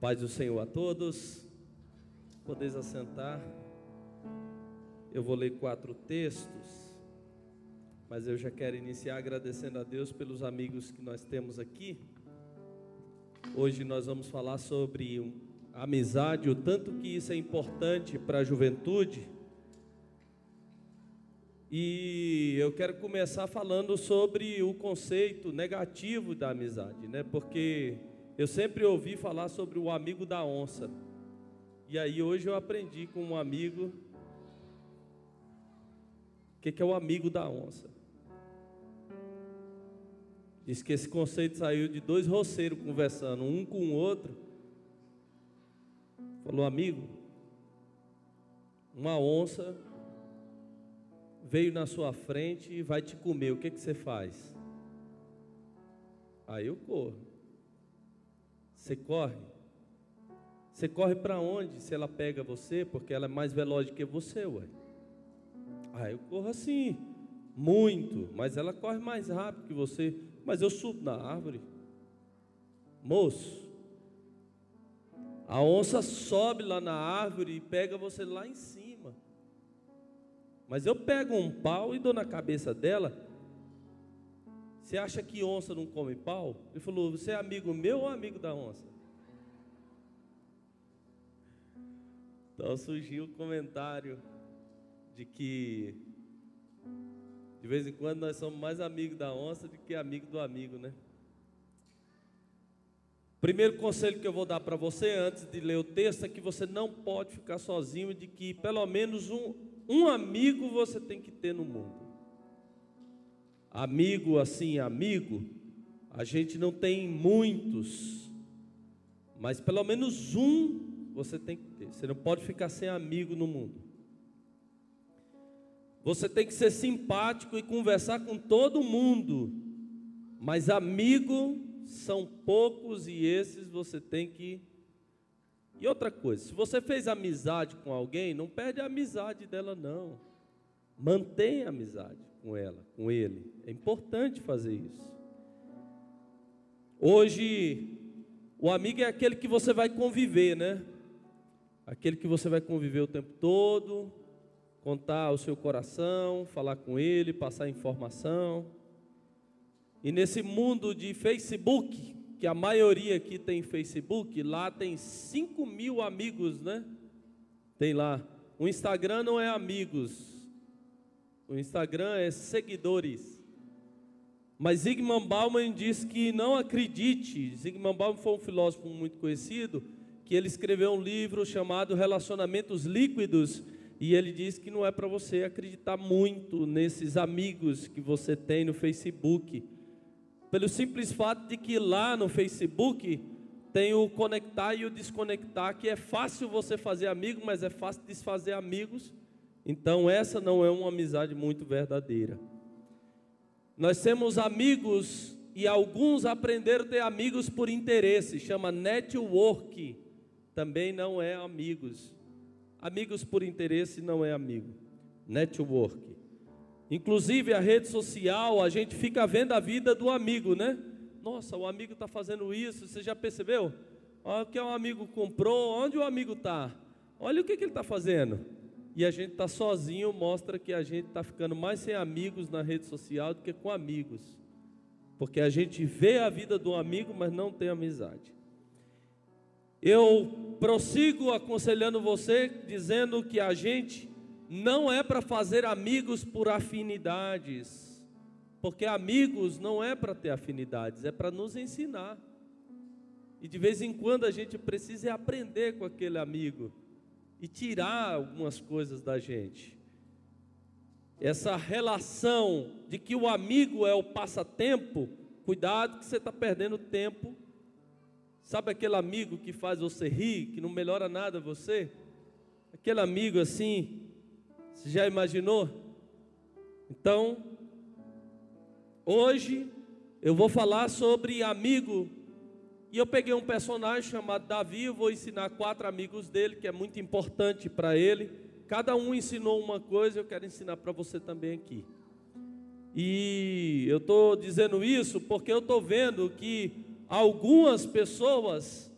Paz do Senhor a todos. Podeis assentar. Eu vou ler 4 textos, mas eu já quero iniciar agradecendo a Deus pelos amigos que nós temos aqui. Hoje nós vamos falar sobre amizade, o tanto que isso é importante para a juventude. E eu quero começar falando sobre o conceito negativo da amizade, né? Porque eu sempre ouvi falar sobre o amigo da onça. E aí hoje eu aprendi com um amigo o que é o amigo da onça. Diz que esse conceito saiu de 2 roceiros conversando, um com o outro. Falou: amigo, uma onça veio na sua frente e vai te comer, o que que você faz? Aí eu corro. Você corre? Você corre para onde? Se ela pega você, porque ela é mais veloz que você, ué. Aí eu corro assim, muito, mas ela corre mais rápido que você. Mas eu subo na árvore. Moço, a onça sobe lá na árvore e pega você lá em cima. Mas eu pego um pau e dou na cabeça dela. Você acha que onça não come pau? Ele falou: você é amigo meu ou amigo da onça? Então surgiu o comentário de que de vez em quando nós somos mais amigos da onça do que amigo do amigo, né? Primeiro conselho que eu vou dar para você antes de ler o texto é que você não pode ficar sozinho, de que pelo menos um amigo você tem que ter no mundo. Amigo, assim, amigo, a gente não tem muitos, mas pelo menos um você tem que ter. Você não pode ficar sem amigo no mundo. Você tem que ser simpático e conversar com todo mundo, mas amigo são poucos, e esses você tem que... E outra coisa, se você fez amizade com alguém, não perde a amizade dela, não. Mantenha a amizade com ela, com ele. É importante fazer isso. Hoje, o amigo é aquele que você vai conviver, né? Aquele que você vai conviver o tempo todo, contar o seu coração, falar com ele, passar informação. E nesse mundo de Facebook, que a maioria aqui tem Facebook, lá tem 5.000 amigos, né? Tem lá. O Instagram não é amigos. O Instagram é seguidores. Mas Zygmunt Bauman diz que não acredite. Zygmunt Bauman foi um filósofo muito conhecido, que ele escreveu um livro chamado Relacionamentos Líquidos, e ele diz que não é para você acreditar muito nesses amigos que você tem no Facebook, pelo simples fato de que lá no Facebook tem o conectar e o desconectar, que é fácil você fazer amigo, mas é fácil desfazer amigos. Então essa não é uma amizade muito verdadeira. Nós temos amigos, e alguns aprenderam a ter amigos por interesse, chama network, também não é amigos. Amigos por interesse não é amigo, network. Inclusive a rede social, a gente fica vendo a vida do amigo, né? Nossa, o amigo está fazendo isso, você já percebeu? Olha o que o amigo comprou, onde o amigo está, olha o que ele está fazendo. E a gente está sozinho, mostra que a gente está ficando mais sem amigos na rede social do que com amigos. Porque a gente vê a vida do amigo, mas não tem amizade. Eu prossigo aconselhando você, dizendo que a gente... não é para fazer amigos por afinidades, porque amigos não é para ter afinidades, é para nos ensinar. E de vez em quando a gente precisa aprender com aquele amigo e tirar algumas coisas da gente. Essa relação de que o amigo é o passatempo, cuidado que você está perdendo tempo. Sabe aquele amigo que faz você rir, que não melhora nada você? Aquele amigo assim... você já imaginou? Então, hoje eu vou falar sobre amigo, e eu peguei um personagem chamado Davi. Eu vou ensinar 4 amigos dele, que é muito importante para ele. Cada um ensinou uma coisa, eu quero ensinar para você também aqui. E eu estou dizendo isso porque eu estou vendo que algumas pessoas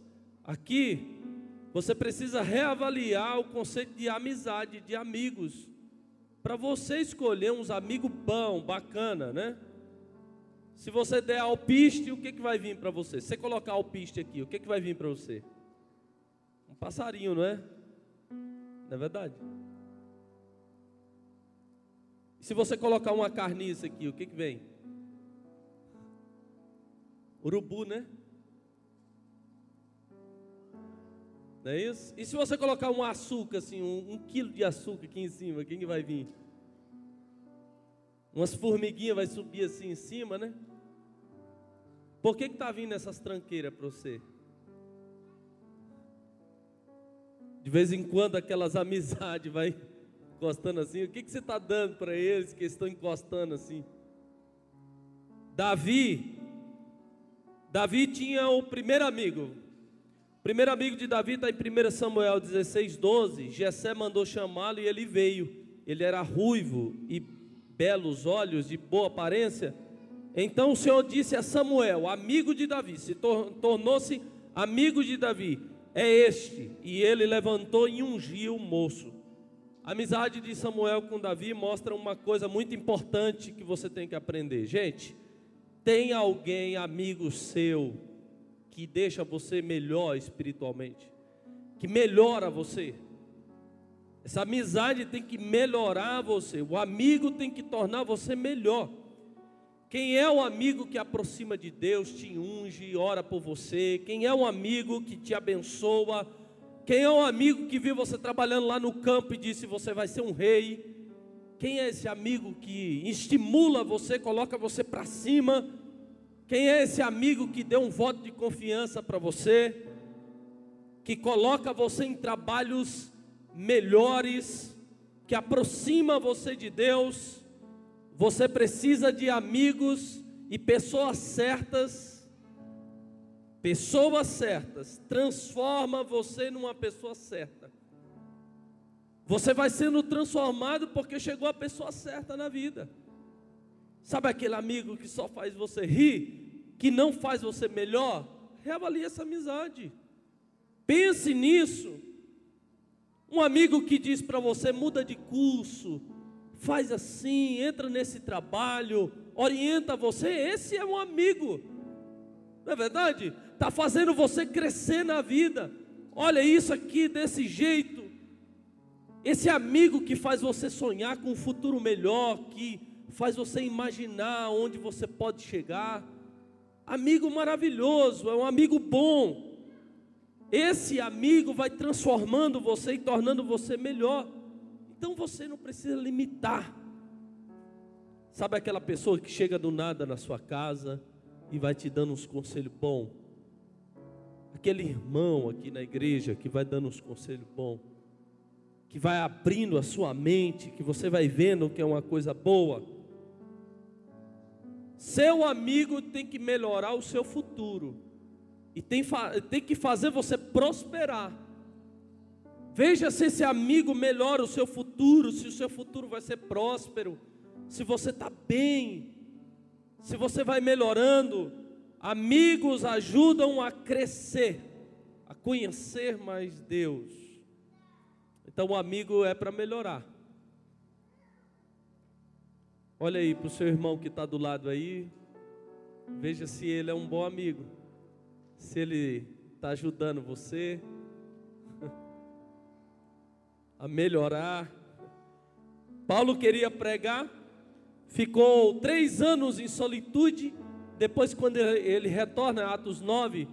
Aqui, você precisa reavaliar o conceito de amizade, de amigos. Para você escolher uns amigos bons, bacana, né? Se você der alpiste, o que, que vai vir para você? Se você colocar alpiste aqui, o que, que vai vir para você? Um passarinho, não é? Não é verdade? Se você colocar uma carniça aqui, o que, que vem? Urubu, né? Não é isso? E se você colocar um açúcar, assim, um quilo de açúcar aqui em cima, quem que vai vir? Umas formiguinhas vai subir assim em cima, né? Por que está vindo essas tranqueiras para você? De vez em quando aquelas amizades vai encostando assim. O que, que você está dando para eles que estão encostando assim? Davi tinha o primeiro amigo. O primeiro amigo de Davi está em 1 Samuel 16:12. Jessé mandou chamá-lo e ele veio. Ele era ruivo e belos olhos, de boa aparência. Então o Senhor disse a Samuel, amigo de Davi, se tornou-se amigo de Davi, é este. E ele levantou e ungiu o moço. A amizade de Samuel com Davi mostra uma coisa muito importante que você tem que aprender. Gente, tem alguém amigo seu que deixa você melhor espiritualmente, que melhora você. Essa amizade tem que melhorar você, o amigo tem que tornar você melhor. Quem é o amigo que aproxima de Deus, te unge, ora por você? Quem é o amigo que te abençoa? Quem é o amigo que viu você trabalhando lá no campo e disse, você vai ser um rei? Quem é esse amigo que estimula você, coloca você para cima? Quem é esse amigo que deu um voto de confiança para você? Que coloca você em trabalhos melhores, que aproxima você de Deus? Você precisa de amigos e pessoas certas, transforma você numa pessoa certa. Você vai sendo transformado porque chegou a pessoa certa na vida. Sabe aquele amigo que só faz você rir, que não faz você melhor? Reavalie essa amizade, pense nisso. Um amigo que diz para você, muda de curso, faz assim, entra nesse trabalho, orienta você, esse é um amigo, não é verdade? Está fazendo você crescer na vida, olha isso aqui desse jeito. Esse amigo que faz você sonhar com um futuro melhor, que faz você imaginar onde você pode chegar. Amigo maravilhoso, é um amigo bom. Esse amigo vai transformando você e tornando você melhor. Então você não precisa limitar. Sabe aquela pessoa que chega do nada na sua casa e vai te dando uns conselhos bons? Aquele irmão aqui na igreja que vai dando uns conselhos bons, que vai abrindo a sua mente, que você vai vendo que é uma coisa boa. Seu amigo tem que melhorar o seu futuro. E tem que fazer você prosperar. Veja se esse amigo melhora o seu futuro, se o seu futuro vai ser próspero, se você está bem, se você vai melhorando. Amigos ajudam a crescer, a conhecer mais Deus. Então o amigo é para melhorar. Olha aí para o seu irmão que está do lado aí, veja se ele é um bom amigo, se ele está ajudando você a melhorar. Paulo queria pregar, ficou 3 anos em solitude, depois quando ele retorna, Atos 9,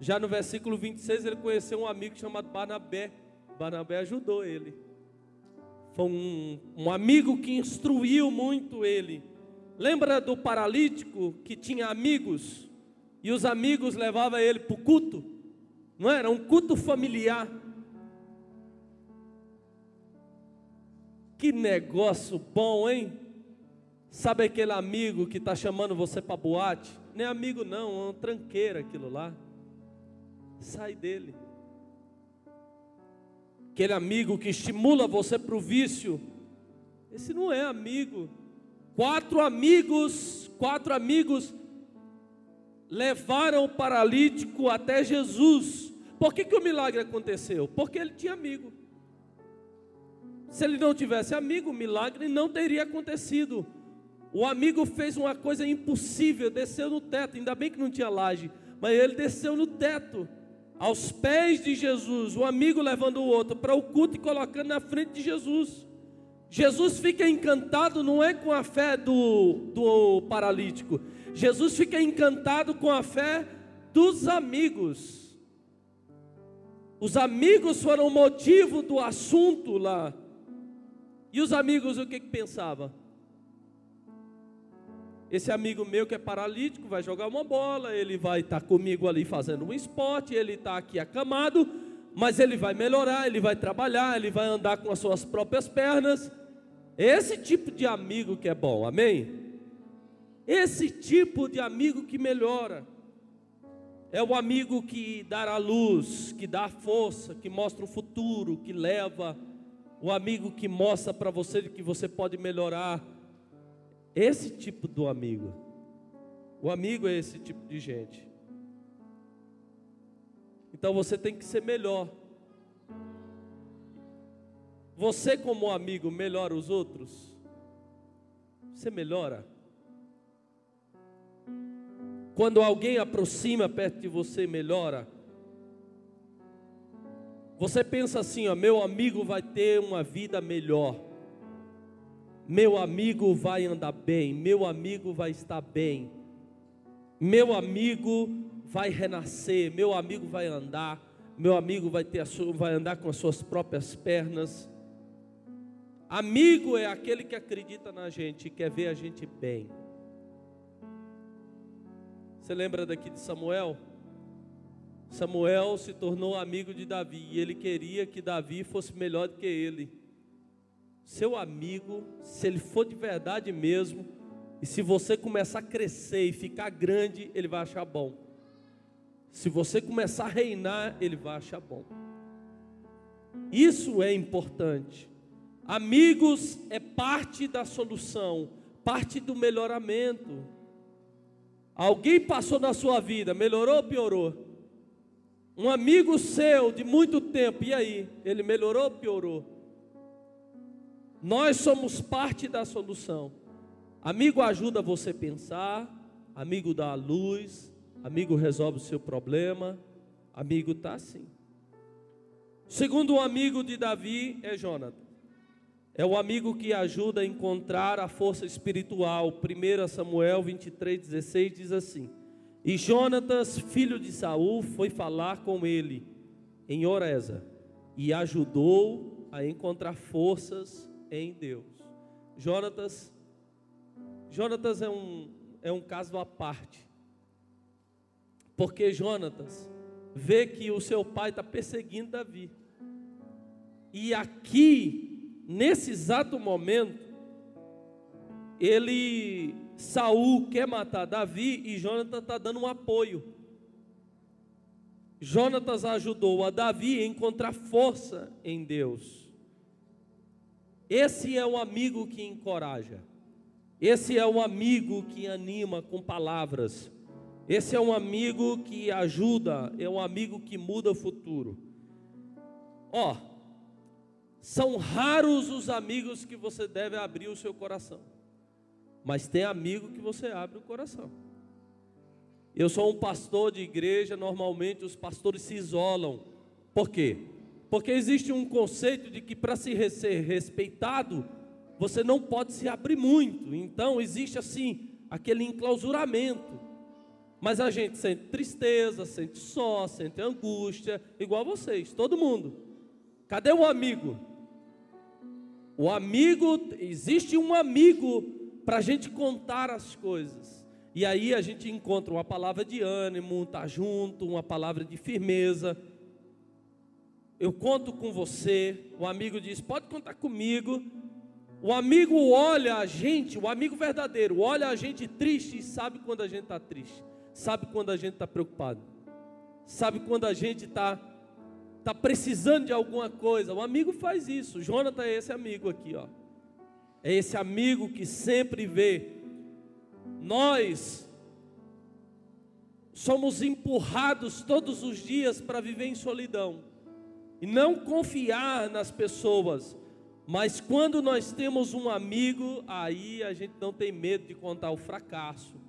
já no versículo 26, ele conheceu um amigo chamado Barnabé. Barnabé ajudou ele, foi um amigo que instruiu muito ele. Lembra do paralítico que tinha amigos? E os amigos levavam ele para o culto, não era? Um culto familiar. Que negócio bom, hein? Sabe aquele amigo que está chamando você para boate? Nem amigo não, é uma tranqueira aquilo lá. Sai dele. Aquele amigo que estimula você para o vício, esse não é amigo. 4 amigos levaram o paralítico até Jesus. Por que que o milagre aconteceu? Porque ele tinha amigo. Se ele não tivesse amigo, o milagre não teria acontecido. O amigo fez uma coisa impossível, desceu no teto, ainda bem que não tinha laje, mas ele desceu no teto, aos pés de Jesus, um amigo levando o outro para o culto e colocando na frente de Jesus. Jesus fica encantado não é com a fé do paralítico, Jesus fica encantado com a fé dos amigos. Os amigos foram o motivo do assunto lá. E os amigos o que pensavam? Esse amigo meu que é paralítico vai jogar uma bola, ele vai estar comigo ali fazendo um esporte, ele está aqui acamado, mas ele vai melhorar, ele vai trabalhar, ele vai andar com as suas próprias pernas. Esse tipo de amigo que é bom, amém? Esse tipo de amigo que melhora. É o amigo que dá a luz, que dá a força, que mostra o futuro, que leva. O amigo que mostra para você que você pode melhorar. Esse tipo do amigo. O amigo é esse tipo de gente. Então você tem que ser melhor. Você como amigo melhora os outros? Você melhora? Quando alguém aproxima perto de você, melhora. Você pensa assim, ó, meu amigo vai ter uma vida melhor. Meu amigo vai andar bem, meu amigo vai estar bem. Meu amigo vai renascer, meu amigo vai andar, meu amigo vai andar com as suas próprias pernas. Amigo é aquele que acredita na gente, quer ver a gente bem. Você lembra daqui de Samuel? Samuel se tornou amigo de Davi e ele queria que Davi fosse melhor do que ele. Seu amigo, se ele for de verdade mesmo, e se você começar a crescer e ficar grande, ele vai achar bom. Se você começar a reinar, ele vai achar bom. Isso é importante. Amigos é parte da solução, parte do melhoramento. Alguém passou na sua vida, melhorou ou piorou? Um amigo seu de muito tempo, e aí? Ele melhorou ou piorou? Nós somos parte da solução. Amigo ajuda você a pensar, amigo dá a luz, amigo resolve o seu problema, amigo está assim. Segundo o amigo de Davi é Jônatas. É o amigo que ajuda a encontrar a força espiritual. 1 Samuel 23:16 diz assim: E Jônatas, filho de Saul, foi falar com ele em Horesa e ajudou a encontrar forças em Deus. Jônatas é um caso à parte. Porque Jônatas vê que o seu pai está perseguindo Davi. E aqui, nesse exato momento, Saul quer matar Davi e Jônatas está dando um apoio. Jônatas ajudou a Davi a encontrar força em Deus. Esse é o amigo que encoraja. Esse é o amigo que anima com palavras. Esse é um amigo que ajuda, é um amigo que muda o futuro. São raros os amigos que você deve abrir o seu coração. Mas tem amigo que você abre o coração. Eu sou um pastor de igreja, normalmente os pastores se isolam. Por quê? Porque existe um conceito de que para ser respeitado, você não pode se abrir muito. Então existe assim, aquele enclausuramento. Mas a gente sente tristeza, sente só, sente angústia, igual vocês, todo mundo. Cadê o amigo? O amigo, existe um amigo para a gente contar as coisas. E aí a gente encontra uma palavra de ânimo, tá junto, uma palavra de firmeza. Eu conto com você. O amigo diz, pode contar comigo. O amigo olha a gente, o amigo verdadeiro, olha a gente triste e sabe quando a gente está triste. Sabe quando a gente está preocupado. Sabe quando a gente está precisando de alguma coisa. O amigo faz isso. Jônatas é esse amigo aqui, ó. É esse amigo que sempre vê. Nós somos empurrados todos os dias para viver em solidão e não confiar nas pessoas. Mas quando nós temos um amigo, aí a gente não tem medo de contar o fracasso,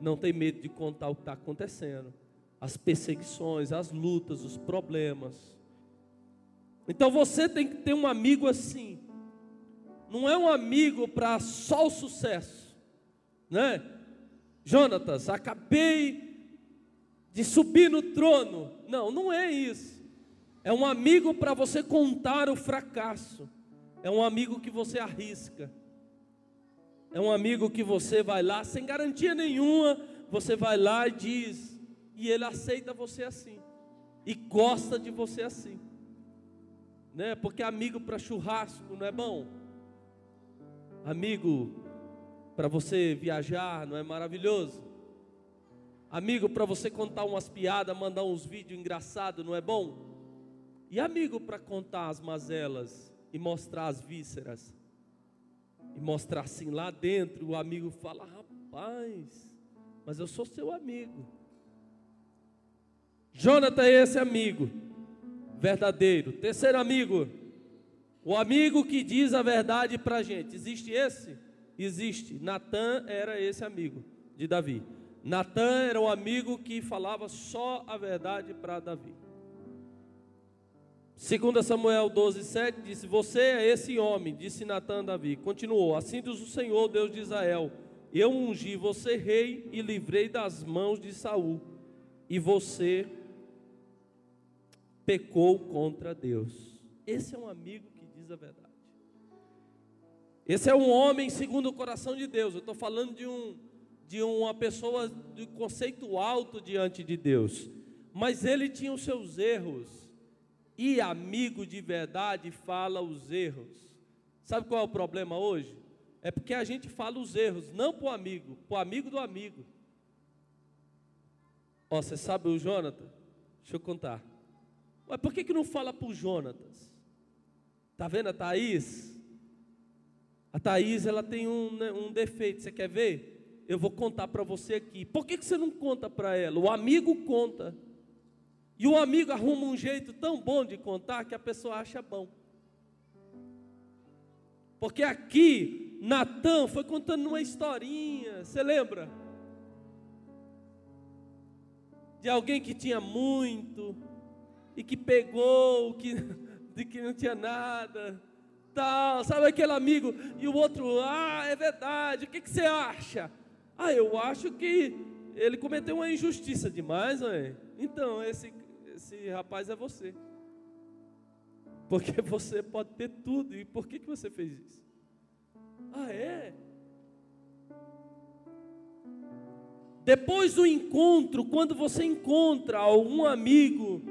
não tem medo de contar o que está acontecendo, as perseguições, as lutas, os problemas. Então você tem que ter um amigo assim. Não é um amigo para só o sucesso, né? Jônatas, acabei de subir no trono. Não, não é isso. É um amigo para você contar o fracasso. É um amigo que você arrisca. É um amigo que você vai lá, sem garantia nenhuma, você vai lá e diz, e ele aceita você assim, e gosta de você assim, né? Porque amigo para churrasco não é bom? Amigo para você viajar não é maravilhoso? Amigo para você contar umas piadas, mandar uns vídeos engraçados não é bom? E amigo para contar as mazelas e mostrar as vísceras, e mostrar assim lá dentro, o amigo fala, rapaz, mas eu sou seu amigo. Jônatas é esse amigo verdadeiro. Terceiro amigo, o amigo que diz a verdade para a gente. Existe esse? Existe. Natan era esse amigo de Davi. Natan era o amigo que falava só a verdade para Davi. 2 Samuel 12:7 disse, você é esse homem, disse Natan a Davi. Continuou, assim diz o Senhor, Deus de Israel, eu ungi você rei e livrei das mãos de Saul, e você pecou contra Deus. Esse é um amigo que diz a verdade. Esse é um homem segundo o coração de Deus. Eu estou falando de uma pessoa de conceito alto diante de Deus, mas ele tinha os seus erros. E amigo de verdade fala os erros. Sabe qual é o problema hoje? É porque a gente fala os erros, não para o amigo, para o amigo do amigo. Ó, você sabe o Jônatas? Deixa eu contar. Mas por que não fala para o Jônatas? Está vendo a Thaís? A Thaís, ela tem um defeito, você quer ver? Eu vou contar para você aqui. Por que você não conta para ela? O amigo conta. E o amigo arruma um jeito tão bom de contar que a pessoa acha bom. Porque aqui, Natan foi contando uma historinha, você lembra? De alguém que tinha muito, e que pegou, de que não tinha nada, tal. Sabe aquele amigo? E o outro, é verdade, o que você acha? Eu acho que ele cometeu uma injustiça demais, né? Então, esse rapaz é você, porque você pode ter tudo, e por que você fez isso? É? Depois do encontro, quando você encontra algum amigo,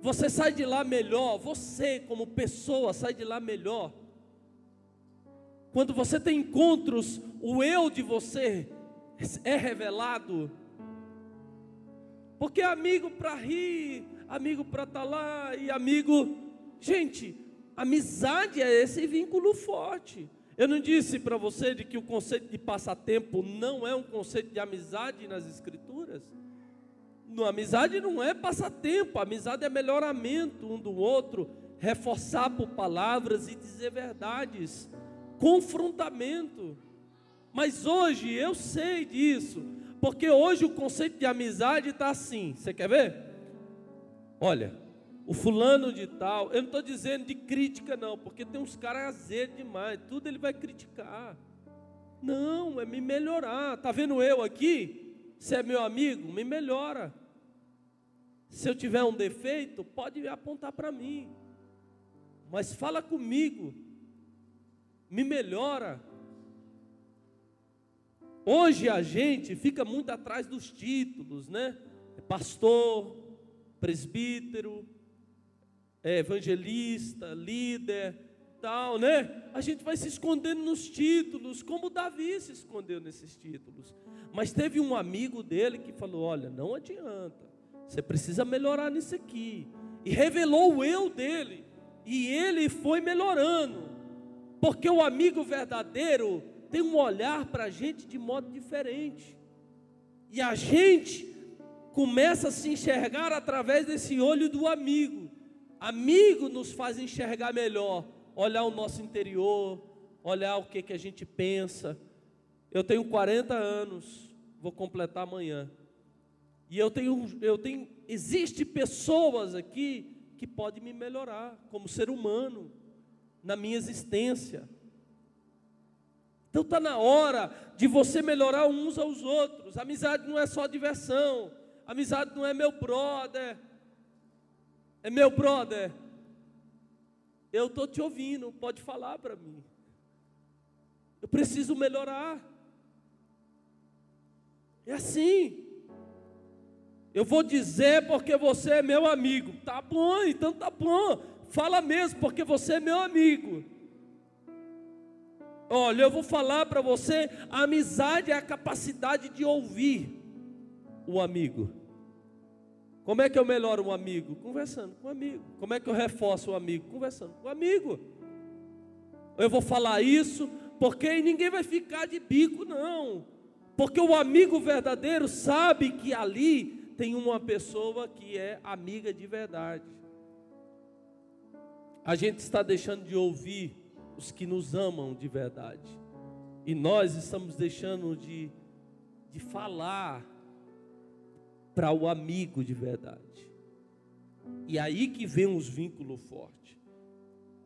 você sai de lá melhor, você como pessoa sai de lá melhor. Quando você tem encontros, o eu de você é revelado. Porque amigo para rir, amigo para estar lá, e amigo... Gente, amizade é esse vínculo forte. Eu não disse para você de que o conceito de passatempo não é um conceito de amizade nas Escrituras? Não, amizade não é passatempo, amizade é melhoramento um do outro, reforçar por palavras e dizer verdades, confrontamento. Mas hoje eu sei disso. Porque hoje o conceito de amizade está assim, você quer ver? Olha, o fulano de tal, eu não estou dizendo de crítica não, porque tem uns caras azedos demais, tudo ele vai criticar. Não, é me melhorar. Está vendo eu aqui? Você é meu amigo? Me melhora. Se eu tiver um defeito, pode apontar para mim. Mas fala comigo. Me melhora. Hoje a gente fica muito atrás dos títulos, né? Pastor, presbítero, evangelista, líder, tal, né? A gente vai se escondendo nos títulos, como Davi se escondeu nesses títulos. Mas teve um amigo dele que falou, olha, não adianta, você precisa melhorar nisso aqui. E revelou o eu dele, e ele foi melhorando. Porque o amigo verdadeiro tem um olhar para a gente de modo diferente, E a gente começa a se enxergar através desse olho do amigo. Amigo nos faz enxergar melhor, olhar o nosso interior, olhar o que a gente pensa. Eu tenho 40 anos, vou completar amanhã. E existem pessoas aqui que podem me melhorar como ser humano, na minha existência. Então está na hora de você melhorar uns aos outros. Amizade não é só diversão. Amizade não é meu brother. É meu brother. Eu estou te ouvindo, pode falar para mim. Eu preciso melhorar. É assim. Eu vou dizer porque você é meu amigo. Tá bom, então tá bom. Fala mesmo porque você é meu amigo. Olha, eu vou falar para você, a amizade é a capacidade de ouvir o amigo. Como é que eu melhoro um amigo? Conversando com o amigo. Como é que eu reforço o amigo? Conversando com o amigo. Eu vou falar isso porque ninguém vai ficar de bico, não. Porque o amigo verdadeiro sabe que ali tem uma pessoa que é amiga de verdade. A gente está deixando de ouvir os que nos amam de verdade. E nós estamos deixando de falar para o amigo de verdade. E aí que vem os vínculos fortes.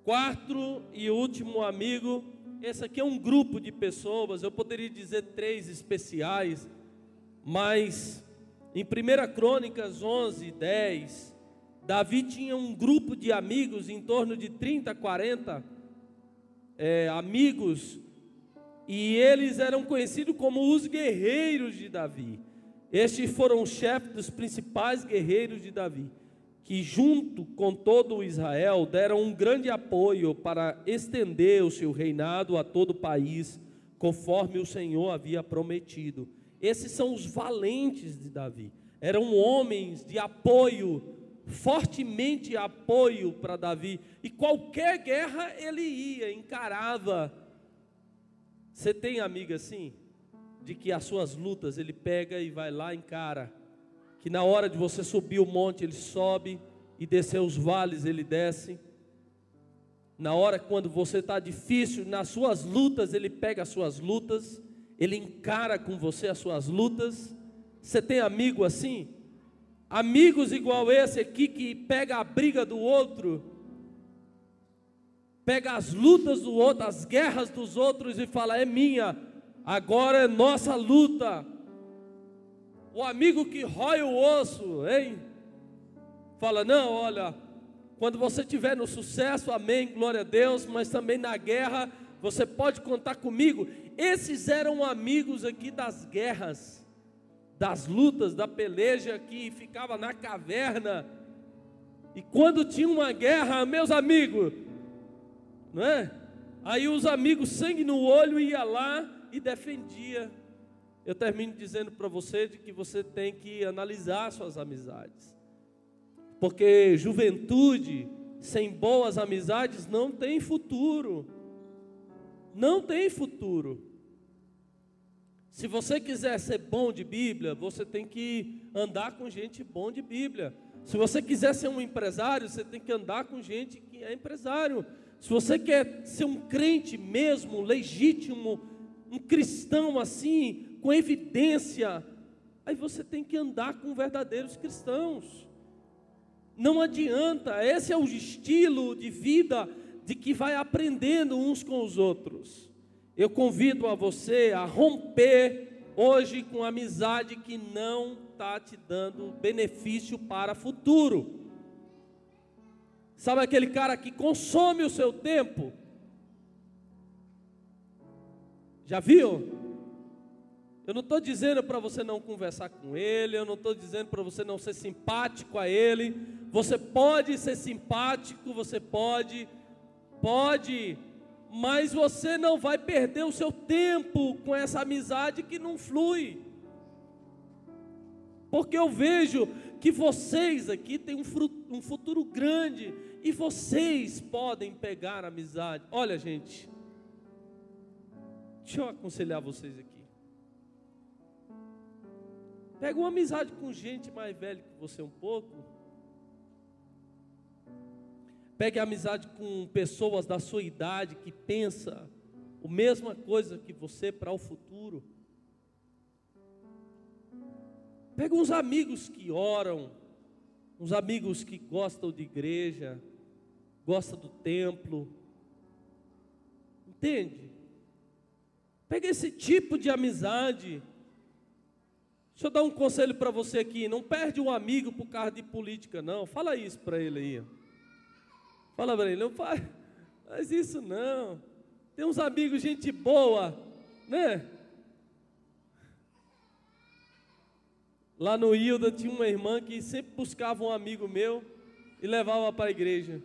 Quarto e último amigo. Esse aqui é um grupo de pessoas. Eu poderia dizer 3 especiais. Mas em 1 Crônicas 11:10, Davi tinha um grupo de amigos em torno de 30, 40 amigos, e eles eram conhecidos como os guerreiros de Davi. Estes foram os chefes dos principais guerreiros de Davi, que junto com todo o Israel deram um grande apoio para estender o seu reinado a todo o país, conforme o Senhor havia prometido. Esses são os valentes de Davi. Eram homens de apoio, fortemente apoio para Davi. E qualquer guerra ele ia, encarava. Você tem amigo assim? De que as suas lutas ele pega e vai lá e encara. Que na hora de você subir o monte ele sobe e descer os vales ele desce. Na hora quando você está difícil, nas suas lutas ele pega as suas lutas. Ele encara com você as suas lutas. Você tem amigo assim? Amigos igual esse aqui que pega a briga do outro, pega as lutas do outro, as guerras dos outros e fala, é minha, agora é nossa luta. O amigo que rói o osso, hein? Fala, não, olha, quando você estiver no sucesso, amém, glória a Deus, mas também na guerra, você pode contar comigo. Esses eram amigos aqui das guerras, das lutas, da peleja que ficava na caverna. E quando tinha uma guerra, meus amigos, não é? Aí os amigos, sangue no olho, ia lá e defendia. Eu termino dizendo para você de que você tem que analisar suas amizades. Porque juventude sem boas amizades não tem futuro. Não tem futuro. Se você quiser ser bom de Bíblia, você tem que andar com gente bom de Bíblia. Se você quiser ser um empresário, você tem que andar com gente que é empresário. Se você quer ser um crente mesmo, legítimo, um cristão assim, com evidência, aí você tem que andar com verdadeiros cristãos. Não adianta, esse é o estilo de vida de que vai aprendendo uns com os outros. Eu convido a você a romper hoje com amizade que não está te dando benefício para o futuro. Sabe aquele cara que consome o seu tempo? Já viu? Eu não estou dizendo para você não conversar com ele, eu não estou dizendo para você não ser simpático a ele. Você pode ser simpático, você pode, mas você não vai perder o seu tempo com essa amizade que não flui. Porque eu vejo que vocês aqui têm um futuro grande e vocês podem pegar a amizade. Olha, gente, deixa eu aconselhar vocês aqui. Pega uma amizade com gente mais velha que você um pouco. Pegue amizade com pessoas da sua idade que pensa a mesma coisa que você para o futuro. Pega uns amigos que oram, uns amigos que gostam de igreja, gostam do templo. Entende? Pega esse tipo de amizade. Deixa eu dar um conselho para você aqui. Não perde um amigo por causa de política, não. Fala isso para ele aí. Fala para ele, não faz isso não. Tem uns amigos, gente boa, né? Lá no Hilda tinha uma irmã que sempre buscava um amigo meu e levava para a igreja.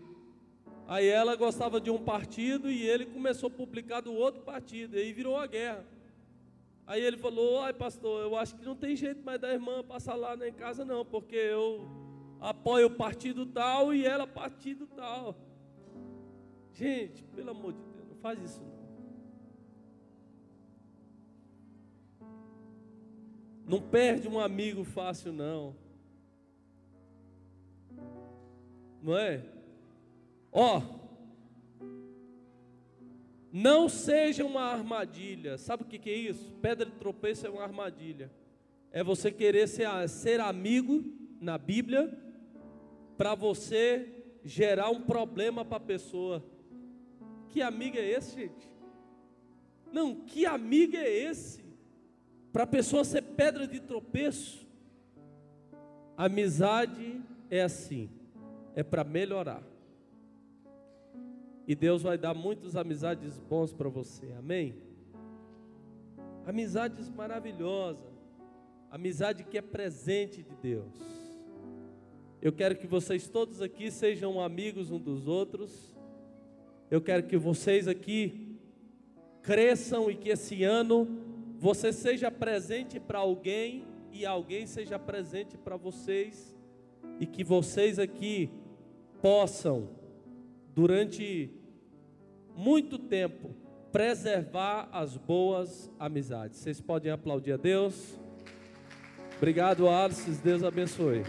Aí ela gostava de um partido e ele começou a publicar do outro partido, e aí virou uma guerra. Aí ele falou, ai pastor, eu acho que não tem jeito mais da irmã passar lá nem em casa não, porque eu apoio o partido tal e ela partido tal. Gente, pelo amor de Deus, não faz isso não. Não perde um amigo fácil, não. Não é? Ó, não seja uma armadilha. Sabe o que é isso? Pedra de tropeço é uma armadilha. É você querer ser amigo na Bíblia para você gerar um problema para a pessoa. Que amigo é esse, gente? Não, que amigo é esse? Para a pessoa ser pedra de tropeço. Amizade é assim, é para melhorar. E Deus vai dar muitas amizades bons para você, amém? Amizades maravilhosas, amizade que é presente de Deus. Eu quero que vocês todos aqui sejam amigos um dos outros. Eu quero que vocês aqui cresçam e que esse ano você seja presente para alguém e alguém seja presente para vocês, e que vocês aqui possam, durante muito tempo, preservar as boas amizades. Vocês podem aplaudir a Deus. Obrigado, Alice. Deus abençoe.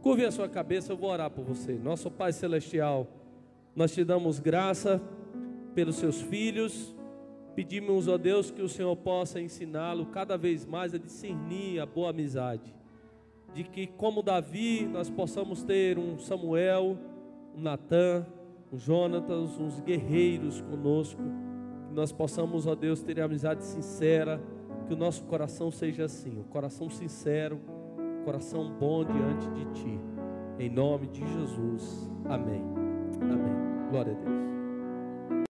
Curve a sua cabeça, eu vou orar por você. Nosso Pai Celestial, nós te damos graça pelos seus filhos, pedimos a Deus que o Senhor possa ensiná-lo cada vez mais a discernir a boa amizade, de que como Davi, nós possamos ter um Samuel, um Natan, um Jônatas, uns guerreiros conosco, que nós possamos, ó Deus, ter amizade sincera, que o nosso coração seja assim, um coração sincero, um coração bom diante de Ti, em nome de Jesus, amém, amém, glória a Deus.